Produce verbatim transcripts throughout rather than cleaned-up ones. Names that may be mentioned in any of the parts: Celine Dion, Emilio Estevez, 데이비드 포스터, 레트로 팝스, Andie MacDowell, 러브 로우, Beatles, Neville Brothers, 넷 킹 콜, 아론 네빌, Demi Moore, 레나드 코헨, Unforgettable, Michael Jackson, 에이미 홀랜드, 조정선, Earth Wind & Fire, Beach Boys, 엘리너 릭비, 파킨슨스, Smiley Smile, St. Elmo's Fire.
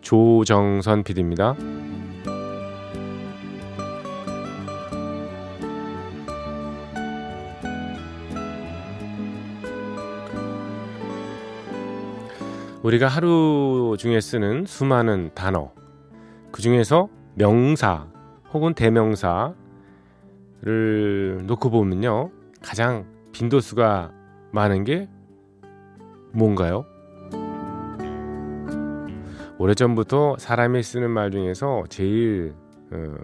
조정선 피디입니다. 우리가 하루 중에 쓰는 수많은 단어, 그 중에서 명사 혹은 대명사 를 놓고 보면요, 가장 빈도수가 많은 게 뭔가요? 오래전부터 사람이 쓰는 말 중에서 제일 어,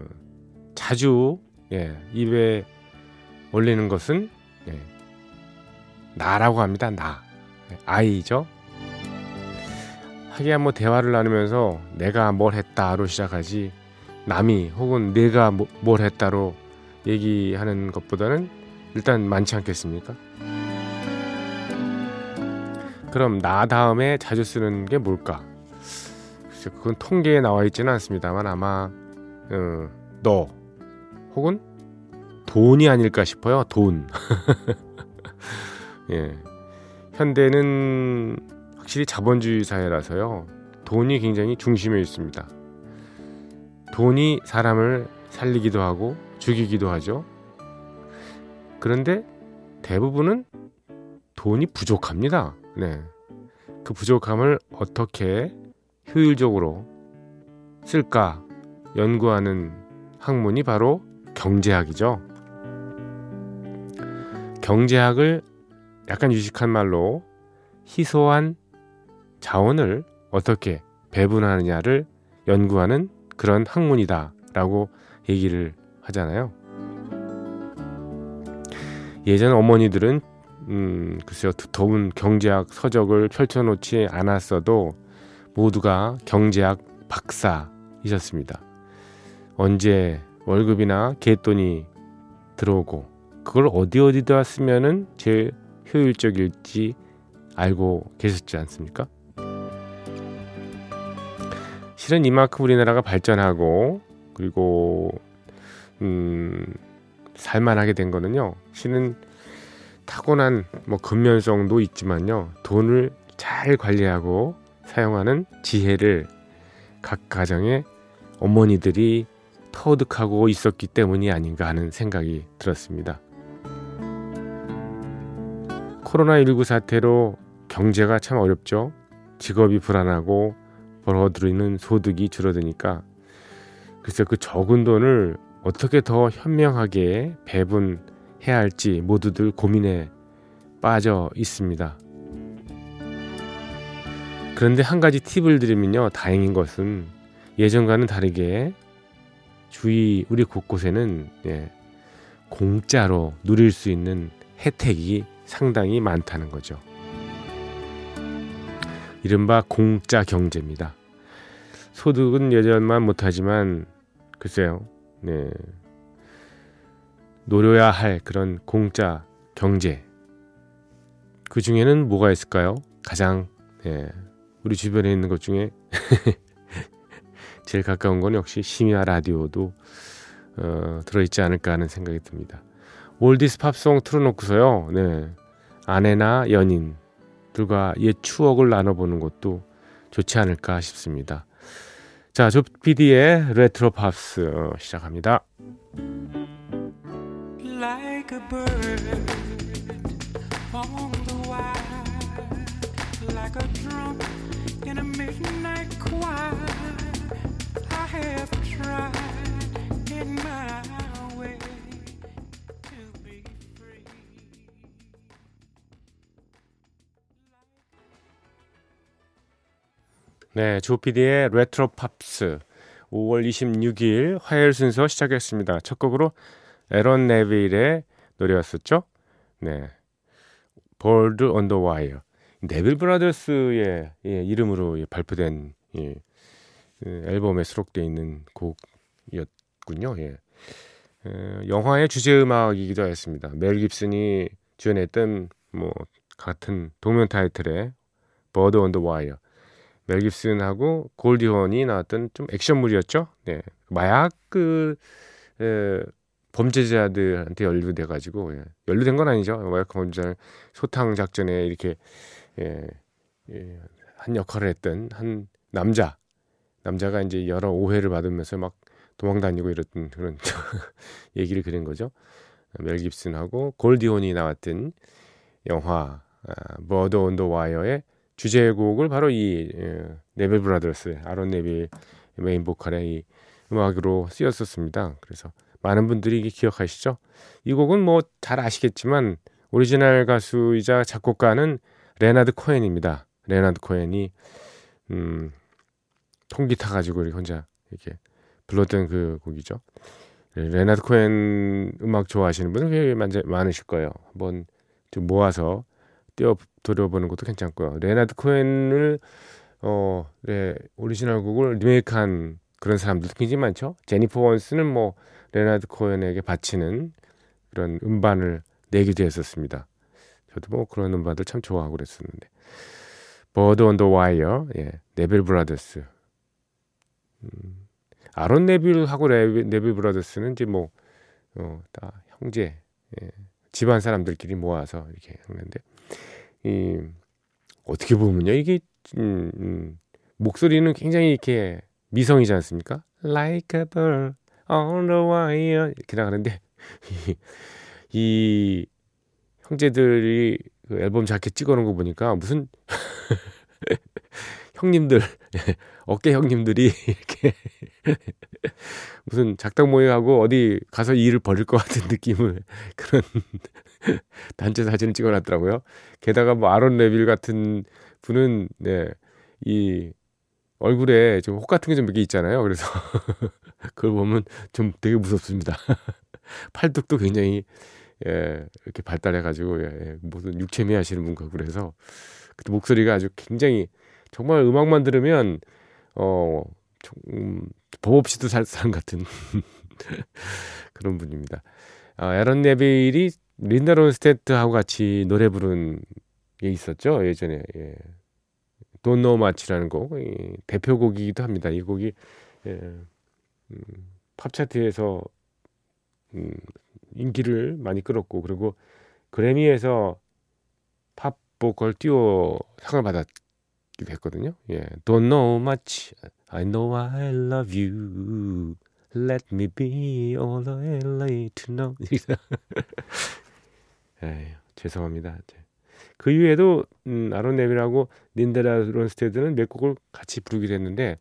자주 예, 입에 올리는 것은 예, 나라고 합니다. 나, 아이죠. 하기야 뭐 대화를 나누면서 내가 뭘 했다로 시작하지, 남이 혹은 내가 뭐, 뭘 했다로 얘기하는 것보다는 일단 많지 않겠습니까? 그럼 나 다음에 자주 쓰는 게 뭘까? 그건 통계에 나와 있지는 않습니다만 아마 어, 너 혹은 돈이 아닐까 싶어요. 돈. 예. 현대는 확실히 자본주의 사회라서요, 돈이 굉장히 중심에 있습니다. 돈이 사람을 살리기도 하고 죽이기도 하죠. 그런데 대부분은 돈이 부족합니다. 네. 그 부족함을 어떻게 효율적으로 쓸까 연구하는 학문이 바로 경제학이죠. 경제학을 약간 유식한 말로 희소한 자원을 어떻게 배분하느냐를 연구하는 그런 학문이다라고 얘기를 하잖아요. 예전 어머니들은 음, 글쎄요, 두터운 경제학 서적을 펼쳐놓지 않았어도 모두가 경제학 박사이셨습니다. 언제 월급이나 갯돈이 들어오고 그걸 어디 어디다 쓰면은 제일 효율적일지 알고 계셨지 않습니까? 실은 이만큼 우리나라가 발전하고 그리고 음, 살만하게 된 거는요, 실은 타고난 뭐 근면성도 있지만요, 돈을 잘 관리하고 사용하는 지혜를 각 가정의 어머니들이 터득하고 있었기 때문이 아닌가 하는 생각이 들었습니다. 코로나십구 사태로 경제가 참 어렵죠. 직업이 불안하고 벌어들이는 소득이 줄어드니까 글쎄 그 적은 돈을 어떻게 더 현명하게 배분해야 할지 모두들 고민에 빠져 있습니다. 그런데 한 가지 팁을 드리면요, 다행인 것은 예전과는 다르게 주위 우리 곳곳에는 예, 공짜로 누릴 수 있는 혜택이 상당히 많다는 거죠. 이른바 공짜 경제입니다. 소득은 예전만 못하지만 글쎄요, 네, 노려야 할 그런 공짜 경제, 그 중에는 뭐가 있을까요? 가장 예, 우리 주변에 있는 것 중에 제일 가까운 건 역시 심야 라디오도 어, 들어있지 않을까 하는 생각이 듭니다. 올디스 팝송 틀어놓고서요, 네, 아내나 연인들과 옛 추억을 나눠보는 것도 좋지 않을까 싶습니다. 자, 조피디의 레트로 팝스 시작합니다. Like a bird on the wire, like a drum in a midnight choir, I have tried in my way to be free. 네, 조피디의 레트로 팝스 오월 이십육일 화요일 순서 시작했습니다. 첫 곡으로 에런 네빌의 노래였었죠. 네, Bird on the Wire. 네빌 브라더스의 예, 이름으로 발표된 예, 그 앨범에 수록되어 있는 곡이었군요. 예. 에, 영화의 주제음악이기도 했습니다. 멜 깁슨이 주연했던 뭐 같은 동명 타이틀의 버드 온 더 와이어, 멜 깁슨하고 골디 헌이 나왔던 좀 액션물이었죠. 네. 마약 그 에, 범죄자들한테 연루돼가지고, 예. 연루된 건 아니죠. 마약 범죄자 소탕 작전에 이렇게 예, 예, 한 역할을 했던 한 남자 남자가 이제 여러 오해를 받으면서 막 도망다니고 이랬던 그런 얘기를 그린 거죠. 멜 깁슨하고 골디 혼이 나왔던 영화 버드 온 더 와이어의 주제곡을 바로 이 네빌 브라더스, 아론 네빌 메인 보컬의 이 음악으로 쓰였었습니다. 그래서 많은 분들이 이게 기억하시죠? 이 곡은 뭐 잘 아시겠지만 오리지널 가수이자 작곡가는 레나드 코헨입니다. 레나드 코헨이 음, 통기타 가지고 혼자 이렇게 불렀던 그 곡이죠. 레나드 코헨 음악 좋아하시는 분은 꽤 많으실 거예요. 한번 좀 모아서 띄워 돌려보는 것도 괜찮고요. 레나드 코헨을 어, 네, 오리지널 곡을 리메이크한 그런 사람들도 굉장히 많죠. 제니퍼 원스는 뭐 레나드 코헨에게 바치는 그런 음반을 내기도 했었습니다. 저도 뭐 그런 음반들 참 좋아하고 그랬었는데, 버드 온 더 와이어, 예, 네빌 브라더스, 음, 아론 네빌하고 네빌, 네빌 브라더스는 이제 뭐 어, 다 형제, 예, 집안 사람들끼리 모아서 이렇게 했는데, 이 어떻게 보면요, 이게 음, 음, 목소리는 굉장히 이렇게 미성이지 않습니까? Like a bird on the wire 이렇게 나가는데 이, 이 형제들이 그 앨범 자켓 찍어놓은 거 보니까 무슨 형님들 어깨 형님들이 이렇게 무슨 작당 모임하고 어디 가서 일을 벌일 것 같은 느낌을 그런 단체 사진을 찍어놨더라고요. 게다가 뭐 아론 네빌 같은 분은 네, 이 얼굴에 좀 혹 같은 게 좀 몇 개 있잖아요. 그래서 그걸 보면 좀 되게 무섭습니다. 팔뚝도 굉장히 예, 이렇게 발달해가지고 예, 무슨 육체미 하시는 분과 그래서 그때 목소리가 아주 굉장히 정말 음악만 들으면 어, 좀, 법 없이도 살 사람 같은 그런 분입니다. 아, 에런 네빌이 린다 론스테트하고 같이 노래 부른 게 있었죠 예전에. 예. Don't Know Much라는 곡, 대표곡이기도 합니다. 이 곡이 예, 음, 팝차트에서 음, 인기를 많이 끌었고, 그리고 그래미에서 팝 보컬 듀오 상을 받았기도 했거든요. 예. Don't know much, I know I love you, let me be all I like to know. 에이, 죄송합니다. 그 이후에도 음, 아론 네빌하고 린다 론스테드는 몇 곡을 같이 부르기도 했는데,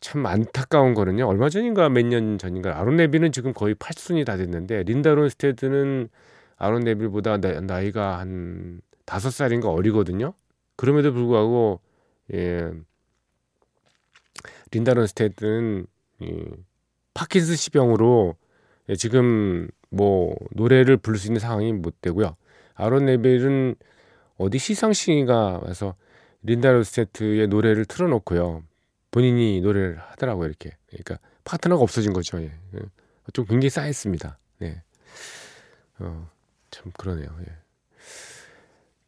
참 안타까운 거는요, 얼마 전인가 몇 년 전인가 아론 네빌은 지금 거의 팔순이 다 됐는데 린다 론스테드는 아론 네빌보다 나, 나이가 한 다섯 살인가 어리거든요. 그럼에도 불구하고 예, 린다 론스테드는 예, 파킨슨스 병으로 예, 지금 뭐 노래를 부를 수 있는 상황이 못 되고요. 아론 네빌은 어디 시상식인가 와서 린다 론스테트의 노래를 틀어놓고요, 본인이 노래를 하더라고요. 이렇게. 그러니까 파트너가 없어진 거죠. 예. 좀 굉장히 싸했습니다. 예. 어, 참 그러네요. 예.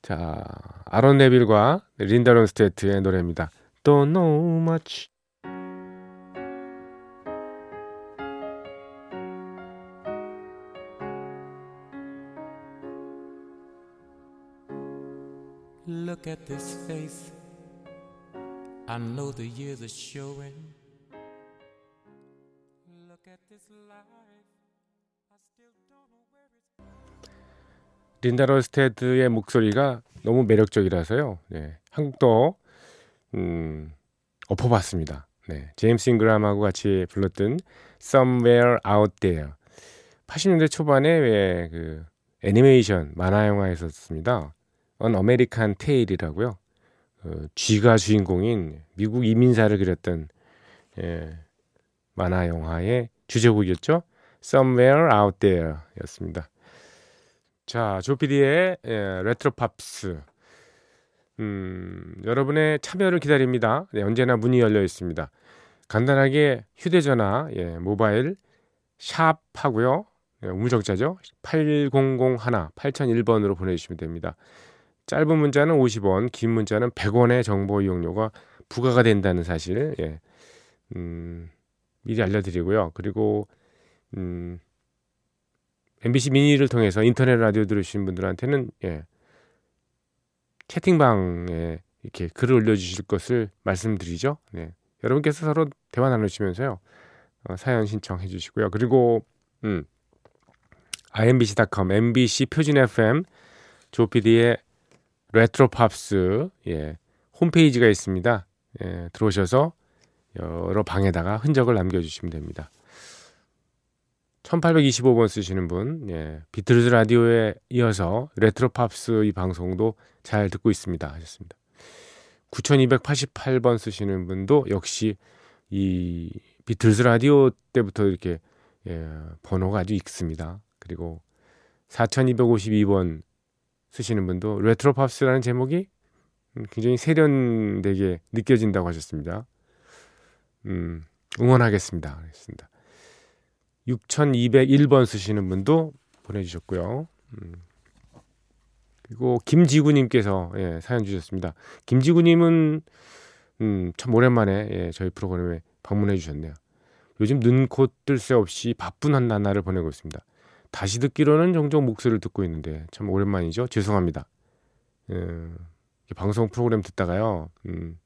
자, 아론 네빌과 린다 론스테트의 노래입니다. Don't know much. Look at this face. I know the years are showing. Look at this life. I still don't know where it's going. 린다 론스테드의 목소리가 너무 매력적이라서요. 네, 한국도 음, 엎어봤습니다. 네, 제임스 잉그램하고 같이 불렀던 Somewhere Out There. 팔십 년대 초반에 왜 그 애니메이션 만화 영화였었습니다. 언 아메리칸 테일이라고요. 쥐가 주인공인 미국 이민사를 그렸던 예, 만화 영화의 주제곡이었죠. Somewhere Out There 였습니다. 자, 조피디의 예, 레트로 팝스. 음, 여러분의 참여를 기다립니다. 네, 언제나 문이 열려 있습니다. 간단하게 휴대전화, 예, 모바일 샵 하고요. 예, 우무적자죠. 팔공공일, 팔공공일 번으로 보내주시면 됩니다. 짧은 문자는 오십 원, 긴 문자는 백 원의 정보 이용료가 부과가 된다는 사실, 예, 음, 미리 알려드리고요. 그리고 음, 엠비씨 미니를 통해서 인터넷 라디오 들으시는 분들한테는, 예, 채팅방에 이렇게 글을 올려주실 것을 말씀드리죠. 네. 여러분께서 서로 대화 나누시면서요, 어, 사연 신청해 주시고요. 그리고 음, 아이엠비씨 닷컴, 엠비씨 표준 에프엠, 조피디의 레트로 팝스, 예, 홈페이지가 있습니다. 예, 들어오셔서 여러 방에다가 흔적을 남겨주시면 됩니다. 천팔백이십오 번 쓰시는 분, 예, 비틀즈 라디오에 이어서 레트로 팝스 이 방송도 잘 듣고 있습니다 하셨습니다. 구천이백팔십팔 번 쓰시는 분도 역시 이 비틀즈 라디오 때부터 이렇게, 예, 번호가 아주 익습니다. 그리고 사천이백오십이 번 쓰시는 분도 레트로 팝스라는 제목이 굉장히 세련되게 느껴진다고 하셨습니다. 음, 응원하겠습니다. 알겠습니다. 육천이백일 번 쓰시는 분도 보내주셨고요. 음. 그리고 김지구님께서, 예, 사연 주셨습니다. 김지구님은 음, 참 오랜만에, 예, 저희 프로그램에 방문해 주셨네요. 요즘 눈, 코, 뜰 새 없이 바쁜 한 나날을 보내고 있습니다. 다시 듣기로는 종종 목소리를 듣고 있는데 참 오랜만이죠. 죄송합니다. 음, 방송 프로그램 듣다가요, 음,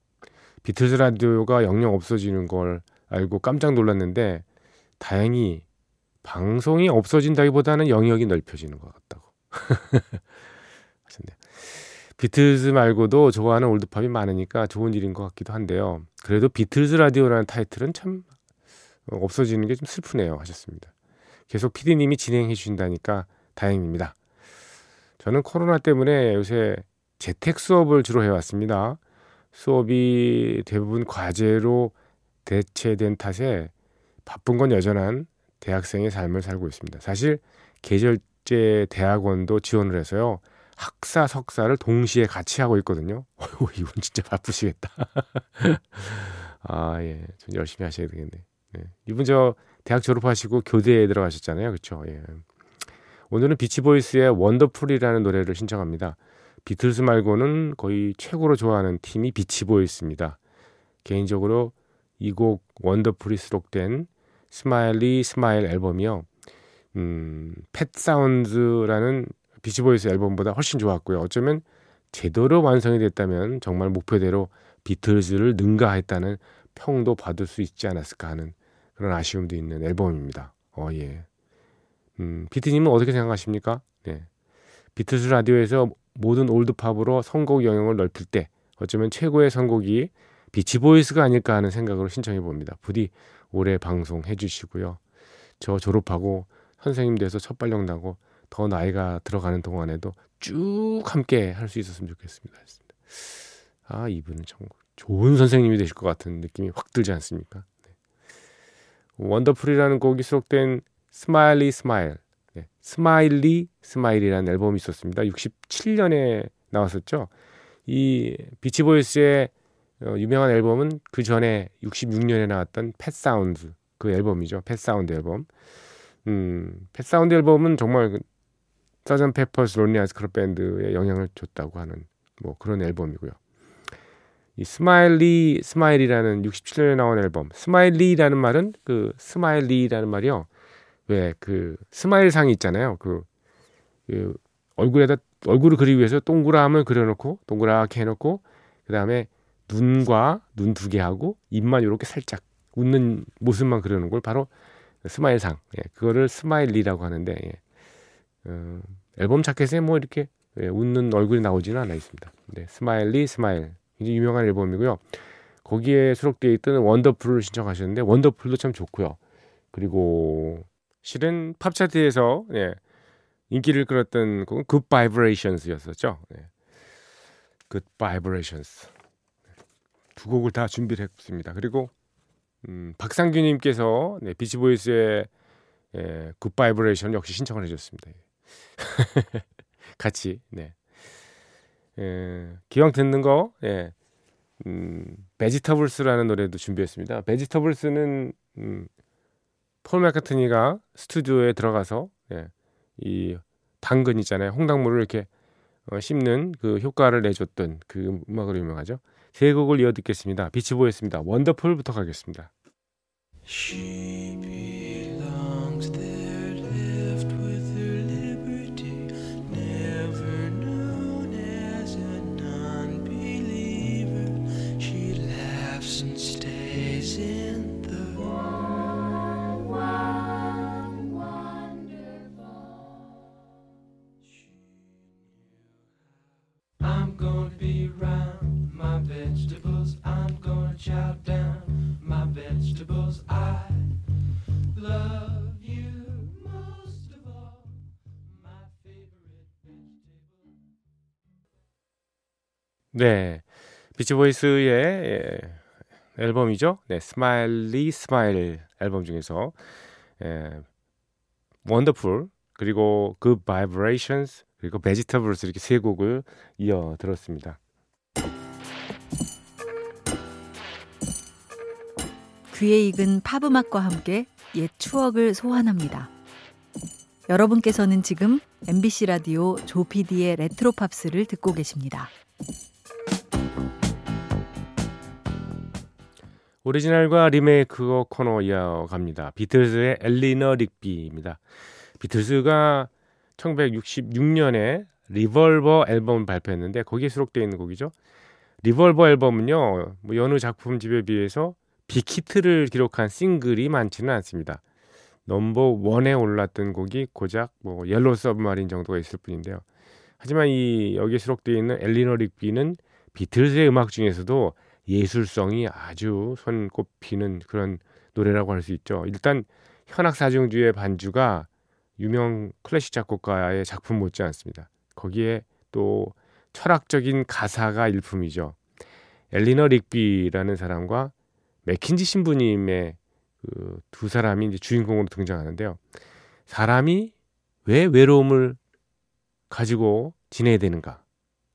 비틀즈 라디오가 영영 없어지는 걸 알고 깜짝 놀랐는데 다행히 방송이 없어진다기보다는 영역이 넓혀지는 것 같다고 하셨네요. 비틀즈 말고도 좋아하는 올드팝이 많으니까 좋은 일인 것 같기도 한데요. 그래도 비틀즈 라디오라는 타이틀은 참 없어지는 게 좀 슬프네요 하셨습니다. 계속 피디님이 진행해 주신다니까 다행입니다. 저는 코로나 때문에 요새 재택 수업을 주로 해왔습니다. 수업이 대부분 과제로 대체된 탓에 바쁜 건 여전한 대학생의 삶을 살고 있습니다. 사실 계절제 대학원도 지원을 해서요, 학사, 석사를 동시에 같이 하고 있거든요. 어휴, 이분 진짜 바쁘시겠다. 아, 예, 좀 열심히 하셔야 되겠네. 네. 이분 저 대학 졸업하시고 교대에 들어가셨잖아요, 그렇죠? 예. 오늘은 비치보이스의 원더풀이라는 노래를 신청합니다. 비틀스 말고는 거의 최고로 좋아하는 팀이 비치보이스입니다. 개인적으로 이 곡 원더풀이 수록된 스마일리 스마일 앨범이요, 음, 펫 사운드라는 비치보이스 앨범보다 훨씬 좋았고요. 어쩌면 제대로 완성이 됐다면 정말 목표대로 비틀즈를 능가했다는 평도 받을 수 있지 않았을까 하는 그런 아쉬움도 있는 앨범입니다. 어, 예. 음, 비트님은 어떻게 생각하십니까? 네. 비틀즈 라디오에서 모든 올드팝으로 선곡 영역을 넓힐 때 어쩌면 최고의 선곡이 비치보이스가 아닐까 하는 생각으로 신청해 봅니다. 부디 올해 방송해 주시고요. 저 졸업하고 선생님 돼서 첫발령 나고 더 나이가 들어가는 동안에도 쭉 함께 할 수 있었으면 좋겠습니다. 아, 이분은 참 좋은 선생님이 되실 것 같은 느낌이 확 들지 않습니까? 네. 원더풀이라는 곡이 수록된 스마일리 스마일, 네, 스마일리 스마일이라는 앨범이 있었습니다. 육십칠 년에 나왔었죠. 이 비치보이스의 어, 유명한 앨범은 그 전에 육십육 년에 나왔던 펫 사운드, 그 앨범이죠. 펫 사운드 앨범. 음, 펫 사운드 앨범은 정말 서전 페퍼스 론리 하츠 클럽 밴드에 영향을 줬다고 하는 뭐 그런 앨범이고요. 이 스마일리 스마일이라는 육십칠 년에 나온 앨범. 스마일리라는 말은 그 스마일리라는 말이요, 왜 그 스마일 상이 있잖아요. 그, 그 얼굴에다 얼굴을 그리기 위해서 동그라미를 그려놓고 동그랗게 해놓고 그 다음에 눈과 눈 두 개하고 입만 이렇게 살짝 웃는 모습만 그려놓은 걸 바로 스마일상, 예, 그거를 스마일리라고 하는데, 예, 어, 앨범 자켓에 뭐 이렇게, 예, 웃는 얼굴이 나오지는 않아 있습니다. 네, 스마일리 스마일 굉장히 유명한 앨범이고요. 거기에 수록되어 있던 원더풀을 신청하셨는데 원더풀도 참 좋고요. 그리고 실은 팝차트에서, 예, 인기를 끌었던 곡은 굿 바이브레이션스였었죠. 예. 굿 바이브레이션스 두 곡을 다 준비를 했습니다. 그리고 음, 박상규님께서, 네, 비치보이스의, 예, 굿바이브레이션 역시 신청을 해줬습니다. 같이, 네, 예, 기왕 듣는 거, 예, 음, 베지터블스라는 노래도 준비했습니다. 베지터블스는 음, 폴 맥카트니가 스튜디오에 들어가서 예, 이 당근 있잖아요. 홍당무를 이렇게 어, 씹는 그 효과를 내줬던 그 음악으로 유명하죠. 세 곡을 이어 듣겠습니다. 비치보이였습니다. 원더풀부터 가겠습니다. She belongs there, left with her liberty, never known as a non-believer. She laughs and stays in the wild, wild, wonderful. I'm gonna be round my vegetables. I'm gonna chow down. My vegetables, I love you most of all. My favorite vegetables. 네, 비치보이스의 앨범이죠. 네, Smiley Smile 앨범 중에서 예, Wonderful 그리고 Good Vibrations 그리고 Vegetables 이렇게 세 곡을 이어 들었습니다. 귀에 익은 팝음악과 함께 옛 추억을 소환합니다. 여러분께서는 지금 엠비씨 라디오 조피디의 레트로 팝스를 듣고 계십니다. 오리지널과 리메이크 코너 이어갑니다. 비틀즈의 엘리너 릭비입니다. 비틀즈가 천구백육십육 년에 리볼버 앨범을 발표했는데 거기에 수록되어 있는 곡이죠. 리볼버 앨범은요, 뭐 여느 작품집에 비해서 빅히트를 기록한 싱글이 많지는 않습니다. 넘버 원에 올랐던 곡이 고작 뭐 옐로우 서브마린 정도가 있을 뿐인데요. 하지만 이 여기에 수록되어 있는 엘리너 릭비는 비틀즈의 음악 중에서도 예술성이 아주 손꼽히는 그런 노래라고 할 수 있죠. 일단 현악 사중주의 반주가 유명 클래식 작곡가의 작품 못지않습니다. 거기에 또 철학적인 가사가 일품이죠. 엘리너 릭비라는 사람과 맥킨지 신부님의 그 두 사람이 이제 주인공으로 등장하는데요. 사람이 왜 외로움을 가지고 지내야 되는가?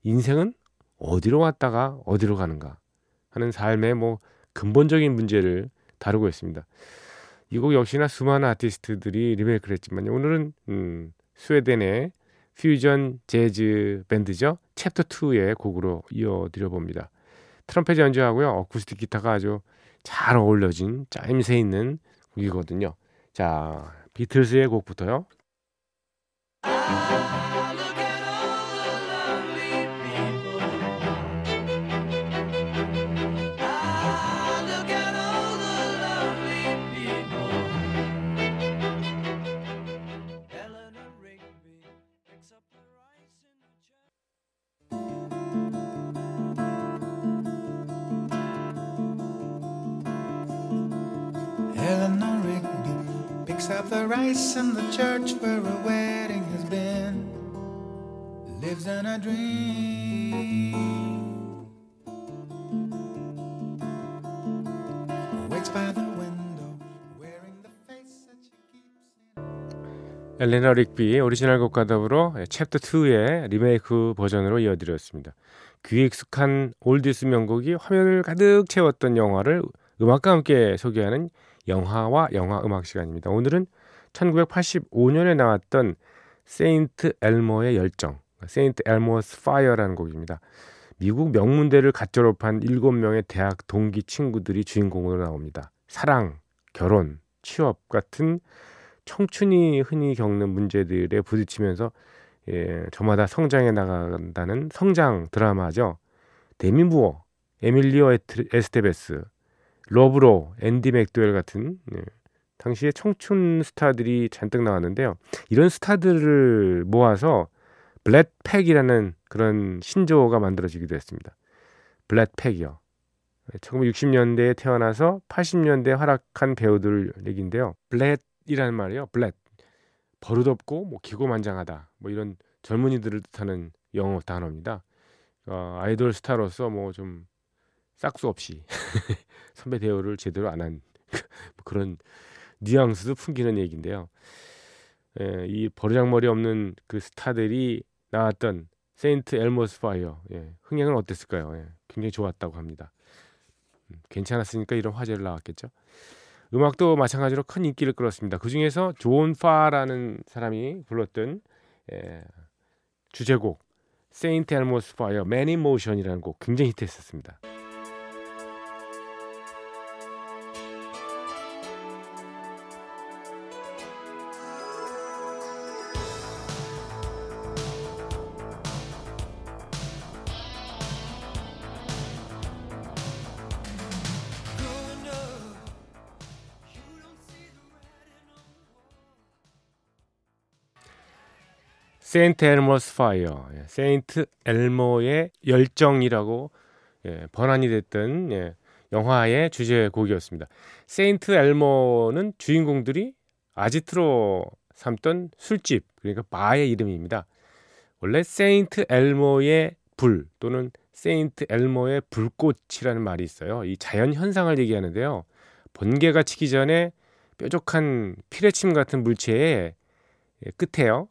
인생은 어디로 왔다가 어디로 가는가? 하는 삶의 뭐 근본적인 문제를 다루고 있습니다. 이 곡 역시나 수많은 아티스트들이 리메이크를 했지만요. 오늘은 음, 스웨덴의 퓨전 재즈 밴드죠. 챕터 이의 곡으로 이어드려봅니다. 트럼펫 연주하고요. 어쿠스틱 기타가 아주 잘 어울려진 짜임새 있는 곡이거든요. 자, 비틀스의 곡부터요. Eleanor Rigby picks up the rice in the church where a wedding has been. Lives in a dream. Waits by the window, wearing the face that she keeps. 엘레너 릭비 오리지널 곡과 더불어 챕터 이의 리메이크 버전으로 이어드렸습니다. 귀에 익숙한 올디스 명곡이 화면을 가득 채웠던 영화를 음악과 함께 소개하는 영화와 영화음악 시간입니다. 오늘은 천구백팔십오 년에 나왔던 세인트 엘머의 열정, 세인트 엘모스 파이어라는 곡입니다. 미국 명문대를 갓 졸업한 일곱 명의 대학 동기 친구들이 주인공으로 나옵니다. 사랑, 결혼, 취업 같은 청춘이 흔히 겪는 문제들에 부딪히면서 예, 저마다 성장해 나간다는 성장 드라마죠. 데미 무어, 에밀리오 에스테베스, 러브 로우, 앤디 맥도웰 같은 예, 당시의 청춘 스타들이 잔뜩 나왔는데요. 이런 스타들을 모아서 블랙팩이라는 그런 신조어가 만들어지기도 했습니다. 블랙팩이요. 천구백육십 년대에 태어나서 팔십 년대에 활약한 배우들 얘기인데요. 블랙이라는 말이요. 블랙. 버릇없고 뭐 기고만장하다. 뭐 이런 젊은이들을 뜻하는 영어 단어입니다. 어, 아이돌 스타로서 뭐 좀 싹수 없이 선배 대우를 제대로 안 한 그런 뉘앙스도 풍기는 얘기인데요. 예, 이 버르장머리 없는 그 스타들이 나왔던 세인트 엘모스 파이어 예, 흥행은 어땠을까요? 예, 굉장히 좋았다고 합니다. 괜찮았으니까 이런 화제를 나왔겠죠. 음악도 마찬가지로 큰 인기를 끌었습니다. 그중에서 존 파라는 사람이 불렀던 에, 주제곡 세인트 엘모스 파이어 Man in Motion이라는 곡 굉장히 히트했었습니다. 세인트 엘모스 파이어, 세인트 엘모의 열정이라고 예, 번안이 됐던 예, 영화의 주제곡이었습니다. 세인트 엘모는 주인공들이 아지트로 삼던 술집, 그러니까 바의 이름입니다. 원래 세인트 엘모의 불 또는 세인트 엘모의 불꽃이라는 말이 있어요. 이 자연 현상을 얘기하는데요. 번개가 치기 전에 뾰족한 피레침 같은 물체의 예, 끝에요.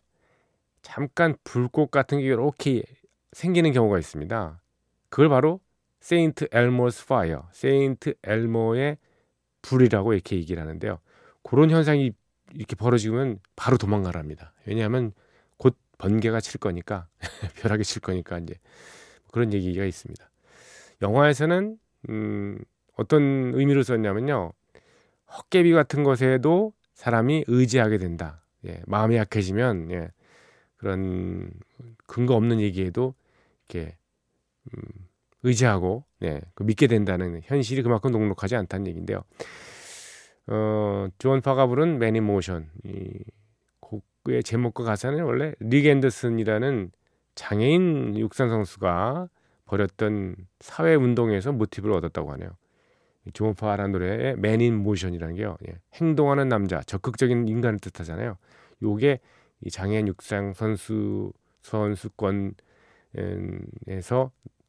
잠깐 불꽃 같은 게 이렇게 생기는 경우가 있습니다. 그걸 바로 세인트 엘모스 파이어, 세인트 엘모의 불이라고 이렇게 얘기를 하는데요. 그런 현상이 이렇게 벌어지면 바로 도망가랍니다. 왜냐하면 곧 번개가 칠 거니까, 벼락이 칠 거니까 이제 그런 얘기가 있습니다. 영화에서는 음, 어떤 의미로 썼냐면요. 헛개비 같은 것에도 사람이 의지하게 된다. 예, 마음이 약해지면 예, 그런 근거 없는 얘기에도 이렇게 음, 의지하고 예, 믿게 된다는 현실이 그만큼 녹록하지 않다는 얘기인데요. 어, 존 파가 부른 Man in Motion 이 곡의 제목과 가사는 원래 릭 앤더슨이라는 장애인 육상 선수가 벌였던 사회운동에서 모티브를 얻었다고 하네요. 존 파라는 노래의 Man in Motion이라는 게요. 예, 행동하는 남자, 적극적인 인간을 뜻하잖아요. 요게 이 장애인 육상 선수 선수권에서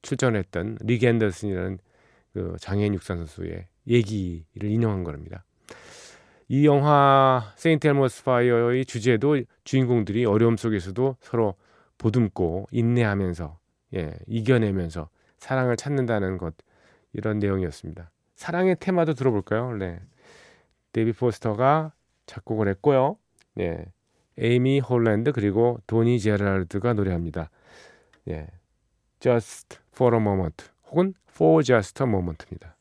출전했던 릭 앤더슨이라는 그 장애인 육상 선수의 얘기를 인용한 겁니다. 이 영화 세인트 엘모스 파이어의 주제도 주인공들이 어려움 속에서도 서로 보듬고 인내하면서 예, 이겨내면서 사랑을 찾는다는 것 이런 내용이었습니다. 사랑의 테마도 들어볼까요? 네, 데이비드 포스터가 작곡을 했고요. 예. 에이미 홀랜드 그리고 도니 제랄드가 노래합니다. 예, Just for a moment 혹은 For just a moment입니다.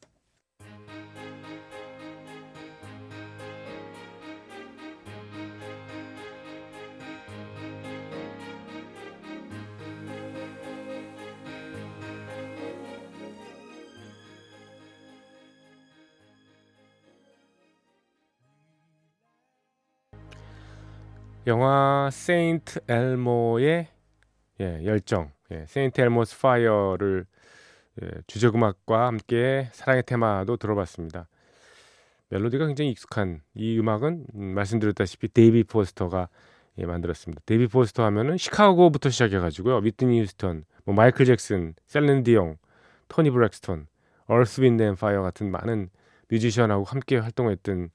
영화 세인트 엘모의 예, 열정, 예, 세인트 엘모스 파이어를 예, 주제음악과 함께 사랑의 테마도 들어봤습니다. 멜로디가 굉장히 익숙한 이 음악은 음, 말씀드렸다시피 데이비드 포스터가 예, 만들었습니다. 데이비드 포스터 하면은 시카고부터 시작해가지고요. 위트니 휴스턴, 뭐 마이클 잭슨, 셀린 디옹, 토니 브렉스턴, 얼스 윈드 앤 파이어 같은 많은 뮤지션하고 함께 활동했던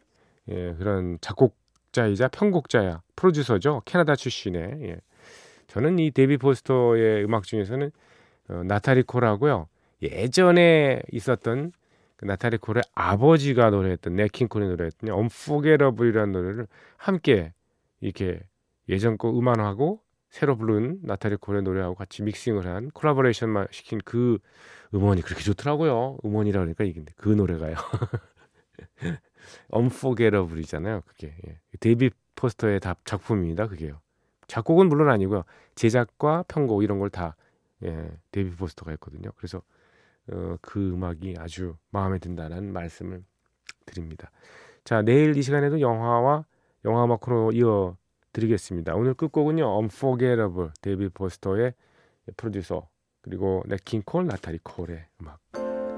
예, 그런 작곡 작곡자이자 편곡자야 프로듀서죠. 캐나다 출신의 예. 저는 이 데이비드 포스터의 음악 중에서는 어, 나탈리 콜하고요. 예전에 있었던 그 나탈리 콜의 아버지가 노래했던 넷 킹 콜이 노래했던 Unforgettable이라는 노래를 함께 이렇게 예전 거 음원하고 새로 부른 나탈리 콜의 노래하고 같이 믹싱을 한 콜라보레이션 시킨 그 음원이 그렇게 좋더라고요. 음원이라 그러니까 이긴데 그 노래가요. Unforgettable이잖아요. 그게 예. 데이비드 포스터의 답 작품입니다. 그게요. 작곡은 물론 아니고요. 제작과 편곡 이런 걸 다 예, 데이비드 포스터가 했거든요. 그래서 어, 그 음악이 아주 마음에 든다는 말씀을 드립니다. 자, 내일 이 시간에도 영화와 영화 음악으로 이어 드리겠습니다. 오늘 끝곡은요. Unforgettable 데이비드 포스터의 프로듀서 그리고 넷 킹 콜, 나탈리 콜의 음악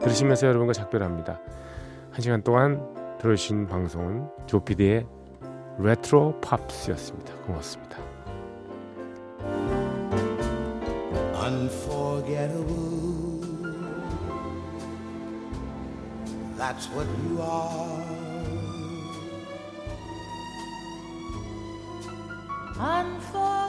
들으시면서 여러분과 작별합니다. 한 시간 동안 들어주신 방송은 조피디의 레트로 팝스였습니다. 고맙습니다. Unforgettable That's what you are Unforgettable